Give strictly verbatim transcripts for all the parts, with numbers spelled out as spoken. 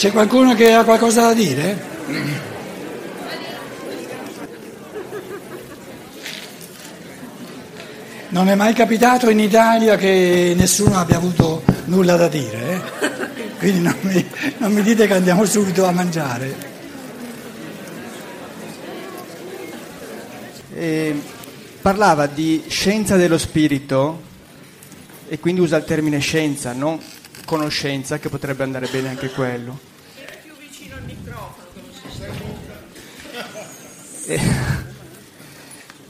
C'è qualcuno che ha qualcosa da dire? Non è mai capitato in Italia che nessuno abbia avuto nulla da dire, eh? Quindi non mi, non mi dite che andiamo subito a mangiare. Eh, parlava di scienza dello spirito e quindi usa il termine scienza, non conoscenza, che potrebbe andare bene anche quello. Era più vicino al microfono. Eh,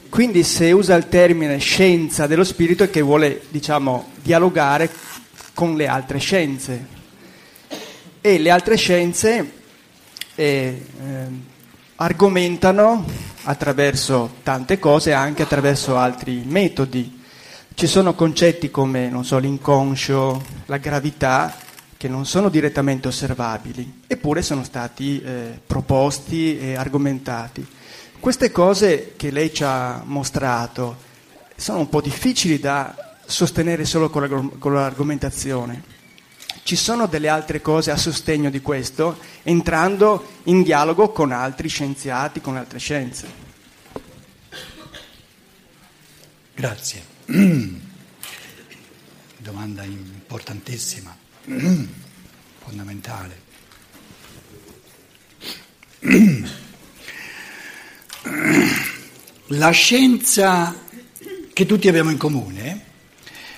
quindi se usa il termine scienza dello spirito è che vuole, diciamo, dialogare con le altre scienze. E le altre scienze eh, eh, argomentano attraverso tante cose, anche attraverso altri metodi. Ci sono concetti come, non so, l'inconscio, la gravità, che non sono direttamente osservabili, eppure sono stati eh, proposti e argomentati. Queste cose che lei ci ha mostrato sono un po' difficili da sostenere solo con, la, con l'argomentazione. Ci sono delle altre cose a sostegno di questo, entrando in dialogo con altri scienziati, con altre scienze. Grazie. Domanda importantissima, fondamentale. La scienza che tutti abbiamo in comune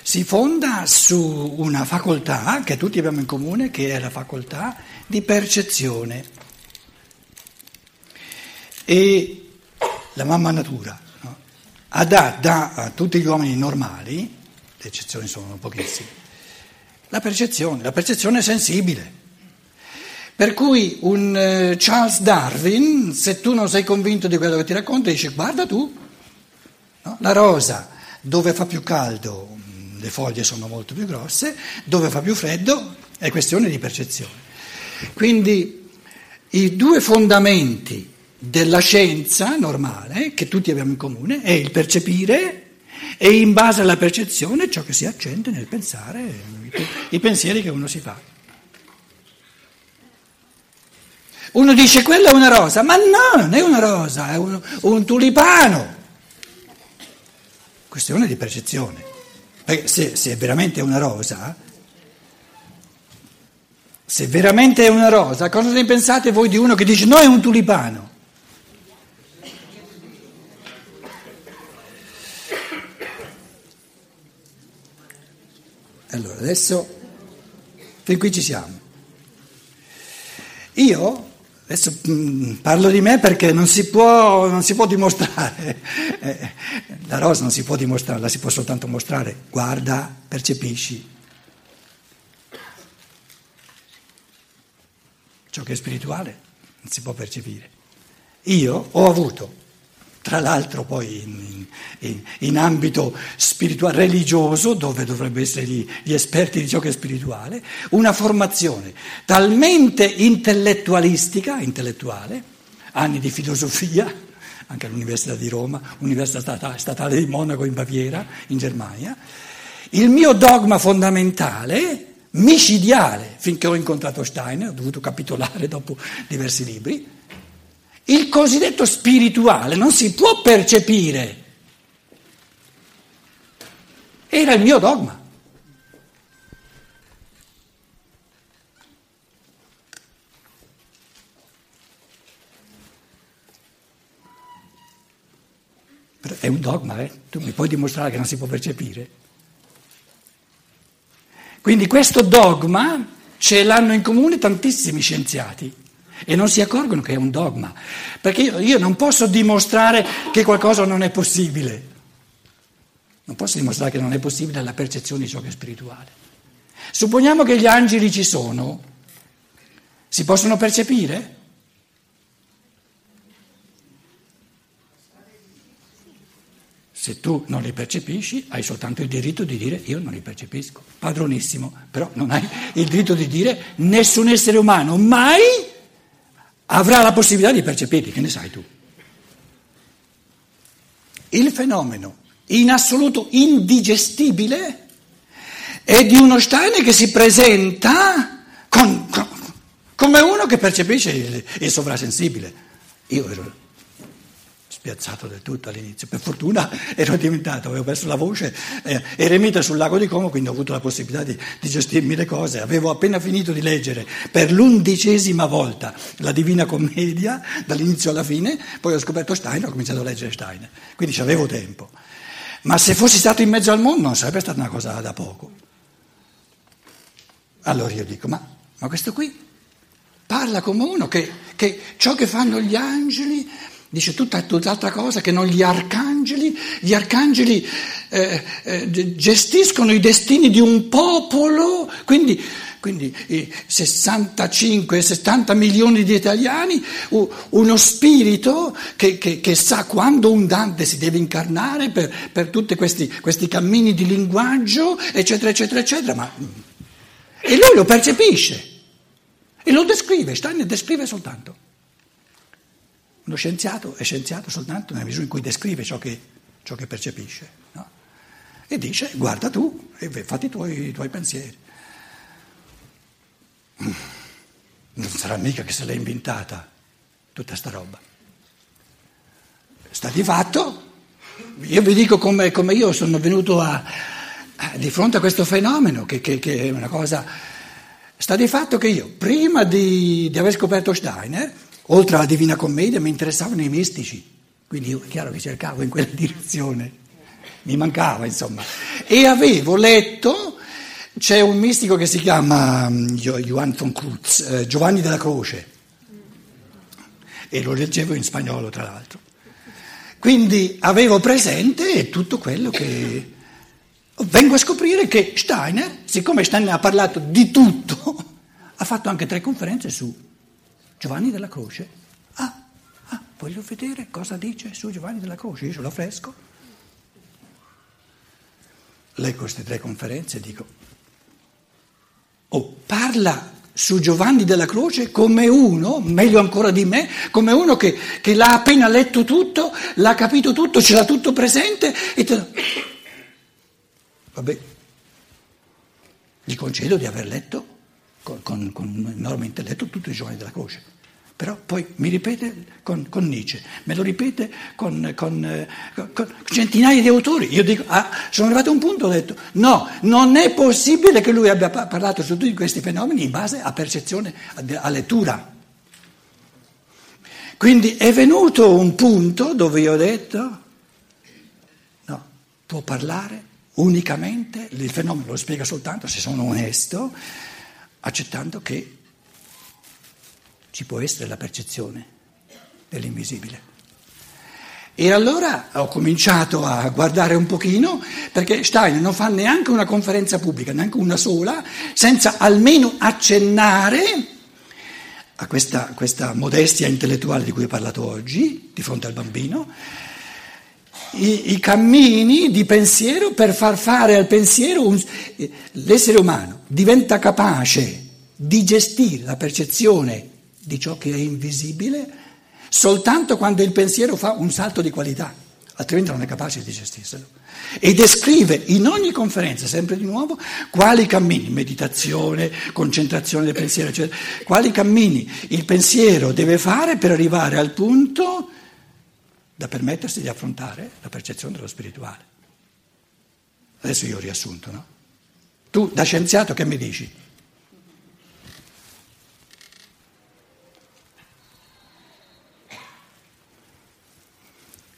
si fonda su una facoltà che tutti abbiamo in comune, che è la facoltà di percezione. E la mamma natura dà a tutti gli uomini normali, le eccezioni sono pochissime, la percezione, la percezione sensibile. Per cui un eh, Charles Darwin, se tu non sei convinto di quello che ti racconta, dice guarda tu, no? La rosa, dove fa più caldo le foglie sono molto più grosse, dove fa più freddo è questione di percezione. Quindi i due fondamenti della scienza normale, che tutti abbiamo in comune, è il percepire e in base alla percezione ciò che si accende nel pensare, i pensieri che uno si fa. Uno dice quella è una rosa, ma no, non è una rosa, è un, un tulipano. Questione di percezione. Perché se, se è veramente una rosa, se veramente è una rosa, cosa ne pensate voi di uno che dice no, è un tulipano? Allora, adesso, fin qui ci siamo. Io, adesso mh, parlo di me perché non si può, non si può dimostrare, eh, la rosa non si può dimostrare, la si può soltanto mostrare, guarda, percepisci. Ciò che è spirituale non si può percepire. Io ho avuto, tra l'altro poi in, in, in ambito spirituale religioso, dove dovrebbero essere gli, gli esperti di ciò che è spirituale, una formazione talmente intellettualistica, intellettuale, anni di filosofia, anche all'Università di Roma, Università Statale di Monaco in Baviera, in Germania, il mio dogma fondamentale, micidiale, finché ho incontrato Steiner, ho dovuto capitolare dopo diversi libri, il cosiddetto spirituale non si può percepire. Era il mio dogma. Però è un dogma, eh? Tu mi puoi dimostrare che non si può percepire? Quindi questo dogma ce l'hanno in comune tantissimi scienziati. E non si accorgono che è un dogma, perché io, io non posso dimostrare che qualcosa non è possibile, non posso dimostrare che non è possibile la percezione di ciò che è spirituale. Supponiamo che gli angeli ci sono, si possono percepire? Se tu non li percepisci, hai soltanto il diritto di dire io non li percepisco, padronissimo, però non hai il diritto di dire nessun essere umano mai avrà la possibilità di percepirli, che ne sai tu? Il fenomeno in assoluto indigestibile è di uno Steiner che si presenta con, con, con come uno che percepisce il, il sovrasensibile. Io ero spiazzato del tutto all'inizio, per fortuna ero diventato, avevo perso la voce, eh, eremita sul lago di Como, quindi ho avuto la possibilità di, di gestirmi le cose. Avevo appena finito di leggere per l'undicesima volta La Divina Commedia, dall'inizio alla fine, poi ho scoperto Steiner, ho cominciato a leggere Steiner, quindi c'avevo tempo. Ma se fossi stato in mezzo al mondo non sarebbe stata una cosa da poco. Allora io dico, ma, ma questo qui parla come uno che, che ciò che fanno gli angeli... Dice tutta, tutt'altra cosa che non gli arcangeli, gli arcangeli eh, eh, gestiscono i destini di un popolo, quindi, quindi eh, sessantacinque settanta milioni di italiani, uh, uno spirito che, che, che sa quando un Dante si deve incarnare per, per tutti questi, questi cammini di linguaggio, eccetera, eccetera, eccetera, ma, e lui lo percepisce e lo descrive, Steiner descrive soltanto. Lo scienziato è scienziato soltanto nella misura in cui descrive ciò che, ciò che percepisce, no? E dice guarda tu e fatti i tuoi, i tuoi pensieri. Non sarà mica che se l'è inventata tutta sta roba. Sta di fatto, io vi dico come, come io sono venuto a, a, di fronte a questo fenomeno che, che, che è una cosa, sta di fatto che io prima di, di aver scoperto Steiner, oltre alla Divina Commedia mi interessavano i mistici, quindi io è chiaro che cercavo in quella direzione, mi mancava insomma, e avevo letto, c'è un mistico che si chiama Juan von Cruz, eh, Giovanni della Croce, e lo leggevo in spagnolo tra l'altro, quindi avevo presente tutto quello che... Vengo a scoprire che Steiner, siccome Steiner ha parlato di tutto, ha fatto anche tre conferenze su Giovanni della Croce. Ah, ah, voglio vedere cosa dice su Giovanni della Croce, io ce l'ho fresco. Leggo queste tre conferenze e dico, oh, parla su Giovanni della Croce come uno, meglio ancora di me, come uno che, che l'ha appena letto tutto, l'ha capito tutto, ce l'ha tutto presente, e te... Vabbè, gli concedo di aver letto Con, con, con un enorme intelletto tutti i Giovanni della Croce, però poi mi ripete con, con Nietzsche, me lo ripete con, con, con, con centinaia di autori. Io dico, ah, sono arrivato a un punto, ho detto no, non è possibile che lui abbia parlato su tutti questi fenomeni in base a percezione, a, a lettura. Quindi è venuto un punto dove io ho detto no, può parlare unicamente, il fenomeno lo spiega soltanto se sono onesto, accettando che ci può essere la percezione dell'invisibile. E allora ho cominciato a guardare un pochino, perché Steiner non fa neanche una conferenza pubblica, neanche una sola, senza almeno accennare a questa, questa modestia intellettuale di cui ho parlato oggi, di fronte al bambino, i, i cammini di pensiero per far fare al pensiero un, l'essere umano diventa capace di gestire la percezione di ciò che è invisibile soltanto quando il pensiero fa un salto di qualità, altrimenti non è capace di gestirselo. E descrive in ogni conferenza, sempre di nuovo, quali cammini, meditazione, concentrazione del pensiero, eccetera, quali cammini il pensiero deve fare per arrivare al punto da permettersi di affrontare la percezione dello spirituale. Adesso io ho riassunto, no? Tu da scienziato che mi dici?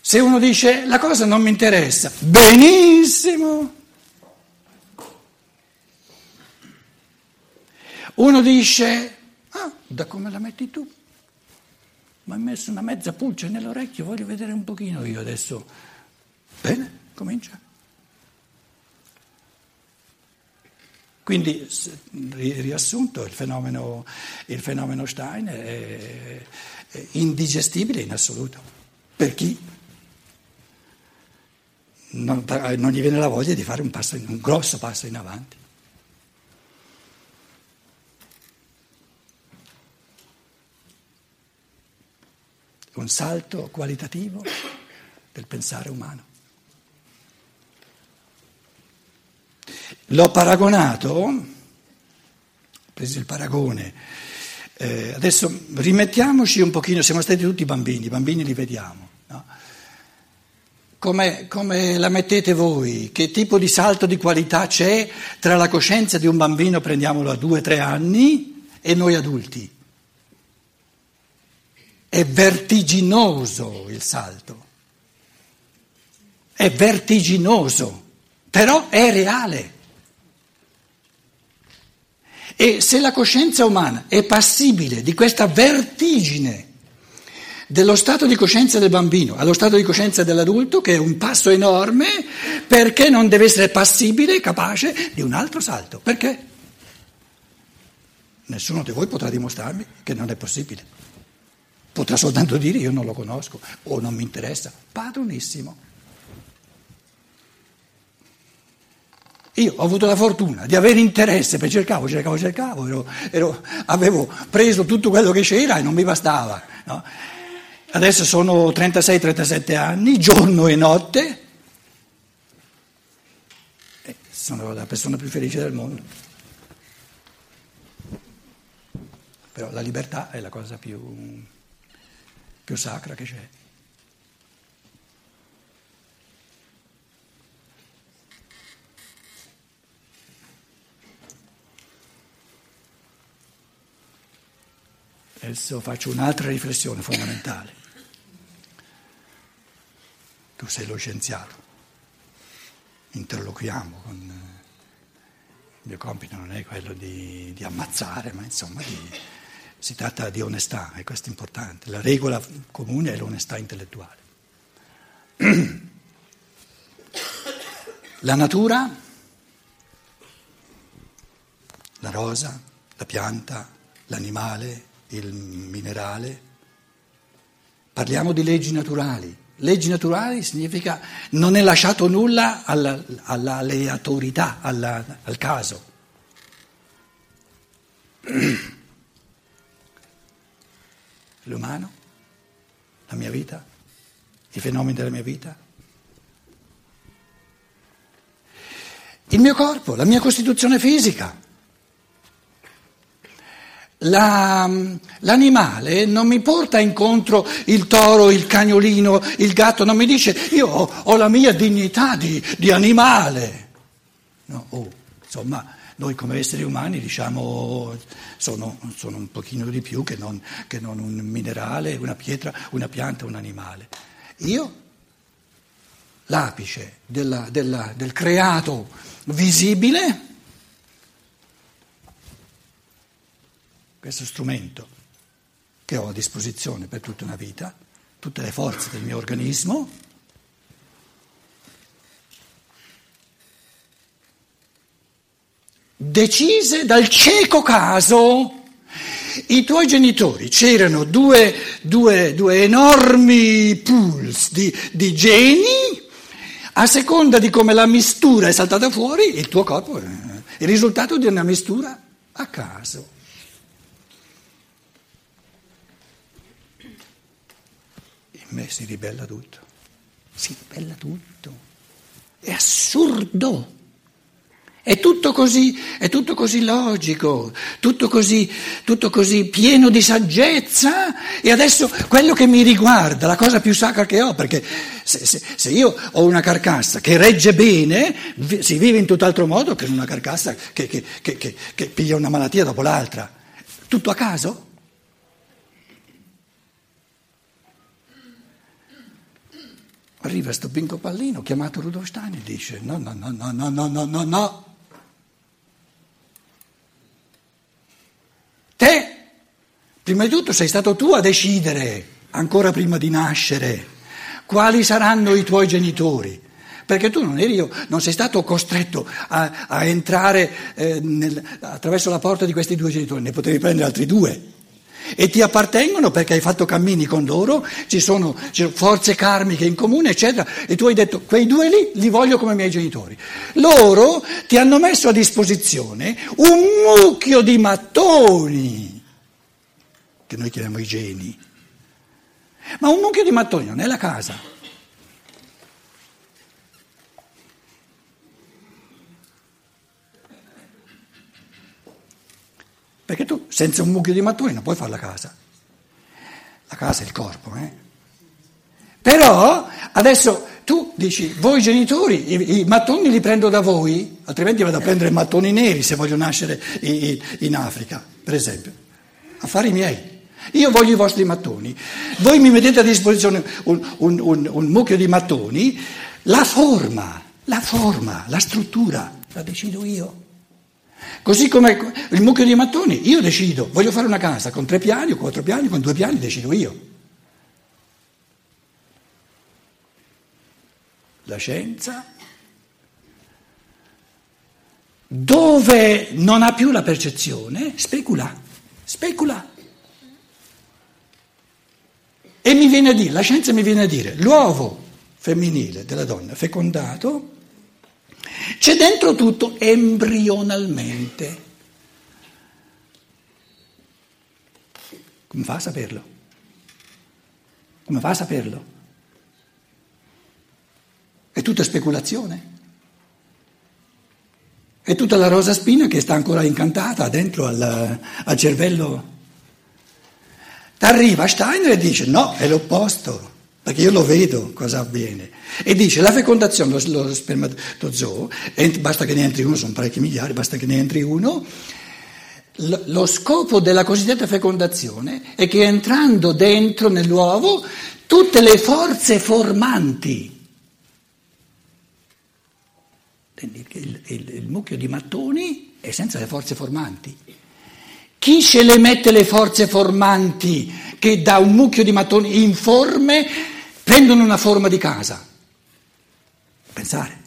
Se uno dice la cosa non mi interessa, benissimo. Uno dice, ah, da come la metti tu? Mi ha messo una mezza pulce nell'orecchio, voglio vedere un pochino io adesso. Bene, comincia. Quindi, riassunto, il fenomeno, il fenomeno Steiner è, è indigestibile in assoluto. Per chi non, non gli viene la voglia di fare un, passo, un grosso passo in avanti. Un salto qualitativo del pensare umano. L'ho paragonato, ho preso il paragone Eh, adesso rimettiamoci un pochino, siamo stati tutti bambini, i bambini li vediamo, no? Come, come la mettete voi? Che tipo di salto di qualità c'è tra la coscienza di un bambino, prendiamolo a due, tre anni, e noi adulti? È vertiginoso il salto, è vertiginoso, però è reale. E se la coscienza umana è passibile di questa vertigine dello stato di coscienza del bambino allo stato di coscienza dell'adulto, che è un passo enorme, perché non deve essere passibile, capace di un altro salto? Perché? Nessuno di voi potrà dimostrarmi che non è possibile. Potrà soltanto dire io non lo conosco o non mi interessa. Padronissimo. Io ho avuto la fortuna di avere interesse, perché cercavo, cercavo, cercavo, ero, ero, avevo preso tutto quello che c'era e non mi bastava, no? Adesso sono trentasei trentasette anni, giorno e notte, e sono la persona più felice del mondo. Però la libertà è la cosa più, più sacra che c'è. Adesso faccio un'altra riflessione fondamentale. Tu sei lo scienziato, interloquiamo con... Il mio compito non è quello di, di ammazzare, ma insomma di, si tratta di onestà, e questo è importante. La regola comune è l'onestà intellettuale. La natura, la rosa, la pianta, l'animale, il minerale, parliamo di leggi naturali. Leggi naturali significa non è lasciato nulla alla, all'aleatorietà, alla, al caso. L'umano, la mia vita, i fenomeni della mia vita, il mio corpo, la mia costituzione fisica. La, l'animale non mi porta incontro il toro, il cagnolino, il gatto, non mi dice io ho, ho la mia dignità di, di animale, no? Oh, insomma, noi come esseri umani diciamo sono, sono un pochino di più che non, che non un minerale, una pietra, una pianta, un animale. Io, l'apice della, della, del creato visibile, questo strumento che ho a disposizione per tutta una vita, tutte le forze del mio organismo, decise dal cieco caso. I tuoi genitori, c'erano due, due, due enormi pools di, di geni, a seconda di come la mistura è saltata fuori, il tuo corpo è il risultato di una mistura a caso. Me si ribella tutto, si ribella tutto, è assurdo, è tutto così, è tutto così logico, tutto così, tutto così pieno di saggezza. E adesso quello che mi riguarda, la cosa più sacra che ho, perché se, se, se io ho una carcassa che regge bene, si vive in tutt'altro modo che in una carcassa che, che, che, che, che piglia una malattia dopo l'altra, tutto a caso? Arriva sto pinco pallino chiamato Rudolf Stani e dice no, no, no, no, no, no, no, no, no. Te, prima di tutto sei stato tu a decidere, ancora prima di nascere, quali saranno i tuoi genitori, perché tu non eri io, non sei stato costretto a, a entrare eh, nel, attraverso la porta di questi due genitori, ne potevi prendere altri due. E ti appartengono perché hai fatto cammini con loro, ci sono, ci sono forze karmiche in comune, eccetera, e tu hai detto quei due lì li voglio come miei genitori. Loro ti hanno messo a disposizione un mucchio di mattoni, che noi chiamiamo i geni, ma un mucchio di mattoni non è la casa. Perché tu senza un mucchio di mattoni non puoi fare la casa. La casa è il corpo, eh? Però adesso tu dici, voi genitori, i, i mattoni li prendo da voi, altrimenti vado a prendere mattoni neri se voglio nascere in, in Africa, per esempio, a fare i miei. Io voglio i vostri mattoni. Voi mi mettete a disposizione un, un, un, un mucchio di mattoni, la forma, la forma, la struttura, la decido io. Così come il mucchio di mattoni, io decido, voglio fare una casa con tre piani o quattro piani, con due piani, decido io. La scienza, dove non ha più la percezione, specula, specula. E mi viene a dire, la scienza mi viene a dire, l'uovo femminile della donna fecondato c'è dentro tutto embrionalmente. Come fa a saperlo? Come fa a saperlo? È tutta speculazione. È tutta la rosa spina che sta ancora incantata dentro al, al cervello. Arriva Steiner e dice no, è l'opposto, perché io lo vedo cosa avviene. E dice la fecondazione, lo, lo spermatozoo, ent- basta che ne entri uno, sono parecchi miliardi, basta che ne entri uno. L- lo scopo della cosiddetta fecondazione è che entrando dentro nell'uovo tutte le forze formanti, il, il, il, il mucchio di mattoni è senza le forze formanti. Chi ce le mette le forze formanti che da un mucchio di mattoni informe prendono una forma di casa? Pensare.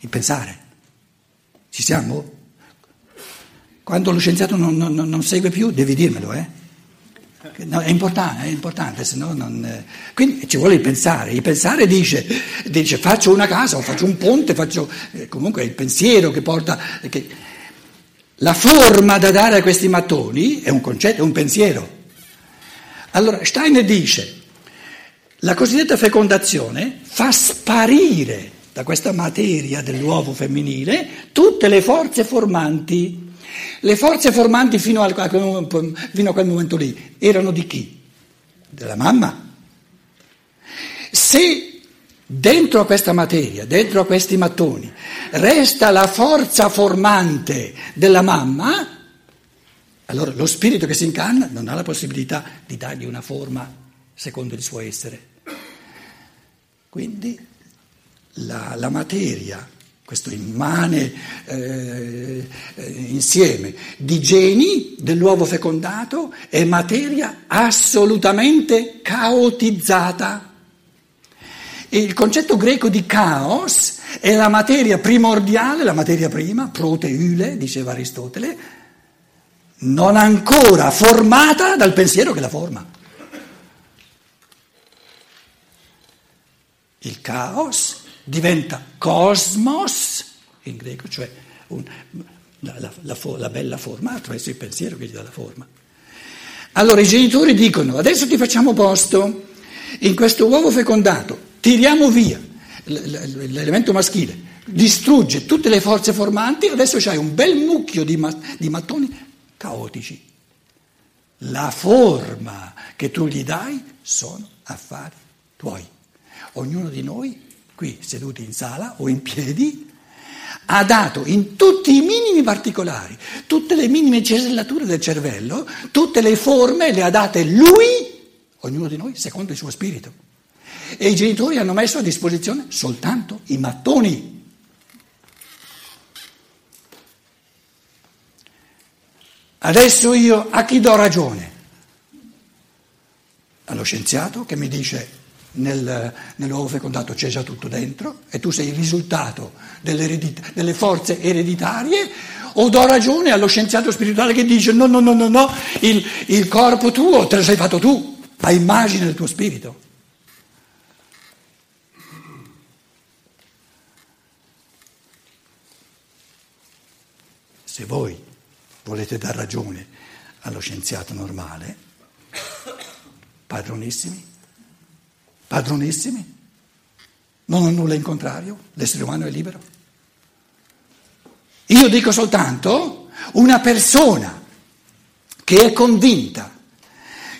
Il pensare. Ci siamo? Quando lo scienziato non, non, non segue più, devi dirmelo, eh? No, è importante, è importante, se no non. Eh. Quindi ci vuole il pensare. Il pensare dice, dice faccio una casa o faccio un ponte, faccio. Eh, comunque è il pensiero che porta. Che, la forma da dare a questi mattoni è un concetto, è un pensiero. Allora Steiner dice, la cosiddetta fecondazione fa sparire da questa materia dell'uovo femminile tutte le forze formanti. Le forze formanti fino, al, fino a quel momento lì erano di chi? Della mamma. Se dentro a questa materia, dentro a questi mattoni, resta la forza formante della mamma, allora lo spirito che si incarna non ha la possibilità di dargli una forma secondo il suo essere. Quindi la, la materia, questo immane eh, insieme di geni dell'uovo fecondato, è materia assolutamente caotizzata. Il concetto greco di caos è la materia primordiale, la materia prima, proteule, diceva Aristotele, non ancora formata dal pensiero che la forma. Il caos diventa cosmos, in greco, cioè un, la, la, la, la bella forma attraverso il pensiero che gli dà la forma. Allora i genitori dicono, adesso ti facciamo posto in questo uovo fecondato, tiriamo via l'elemento maschile, distrugge tutte le forze formanti, adesso c'hai un bel mucchio di, ma- di mattoni caotici. La forma che tu gli dai sono affari tuoi. Ognuno di noi, qui seduti in sala o in piedi, ha dato in tutti i minimi particolari, tutte le minime cesellature del cervello, tutte le forme le ha date lui, ognuno di noi, secondo il suo spirito. E i genitori hanno messo a disposizione soltanto i mattoni. Adesso io a chi do ragione? Allo scienziato che mi dice nel, nell'uovo fecondato c'è già tutto dentro e tu sei il risultato delle forze ereditarie, o do ragione allo scienziato spirituale che dice no, no, no, no, no, il, il corpo tuo te lo sei fatto tu, a immagine del tuo spirito. Se voi volete dar ragione allo scienziato normale, padronissimi, padronissimi, non ho nulla in contrario, l'essere umano è libero. Io dico soltanto, Una persona che è convinta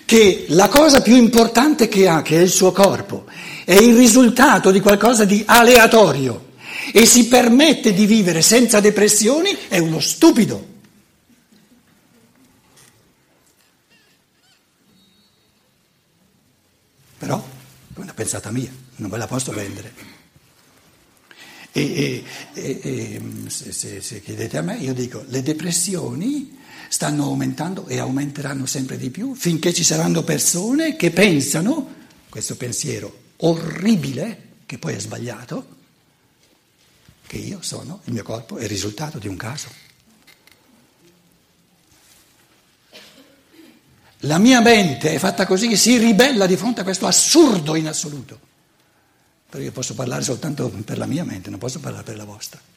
che la cosa più importante che ha, che è il suo corpo, è il risultato di qualcosa di aleatorio e si permette di vivere senza depressioni, è uno stupido. Però è una pensata mia, non me la posso vendere. E, e, e se, se, se chiedete a me, io dico, le depressioni stanno aumentando e aumenteranno sempre di più finché ci saranno persone che pensano questo pensiero orribile, che poi è sbagliato, che io sono, il mio corpo è il risultato di un caso. La mia mente è fatta così che si ribella di fronte a questo assurdo in assoluto. Però io posso parlare soltanto per la mia mente, non posso parlare per la vostra.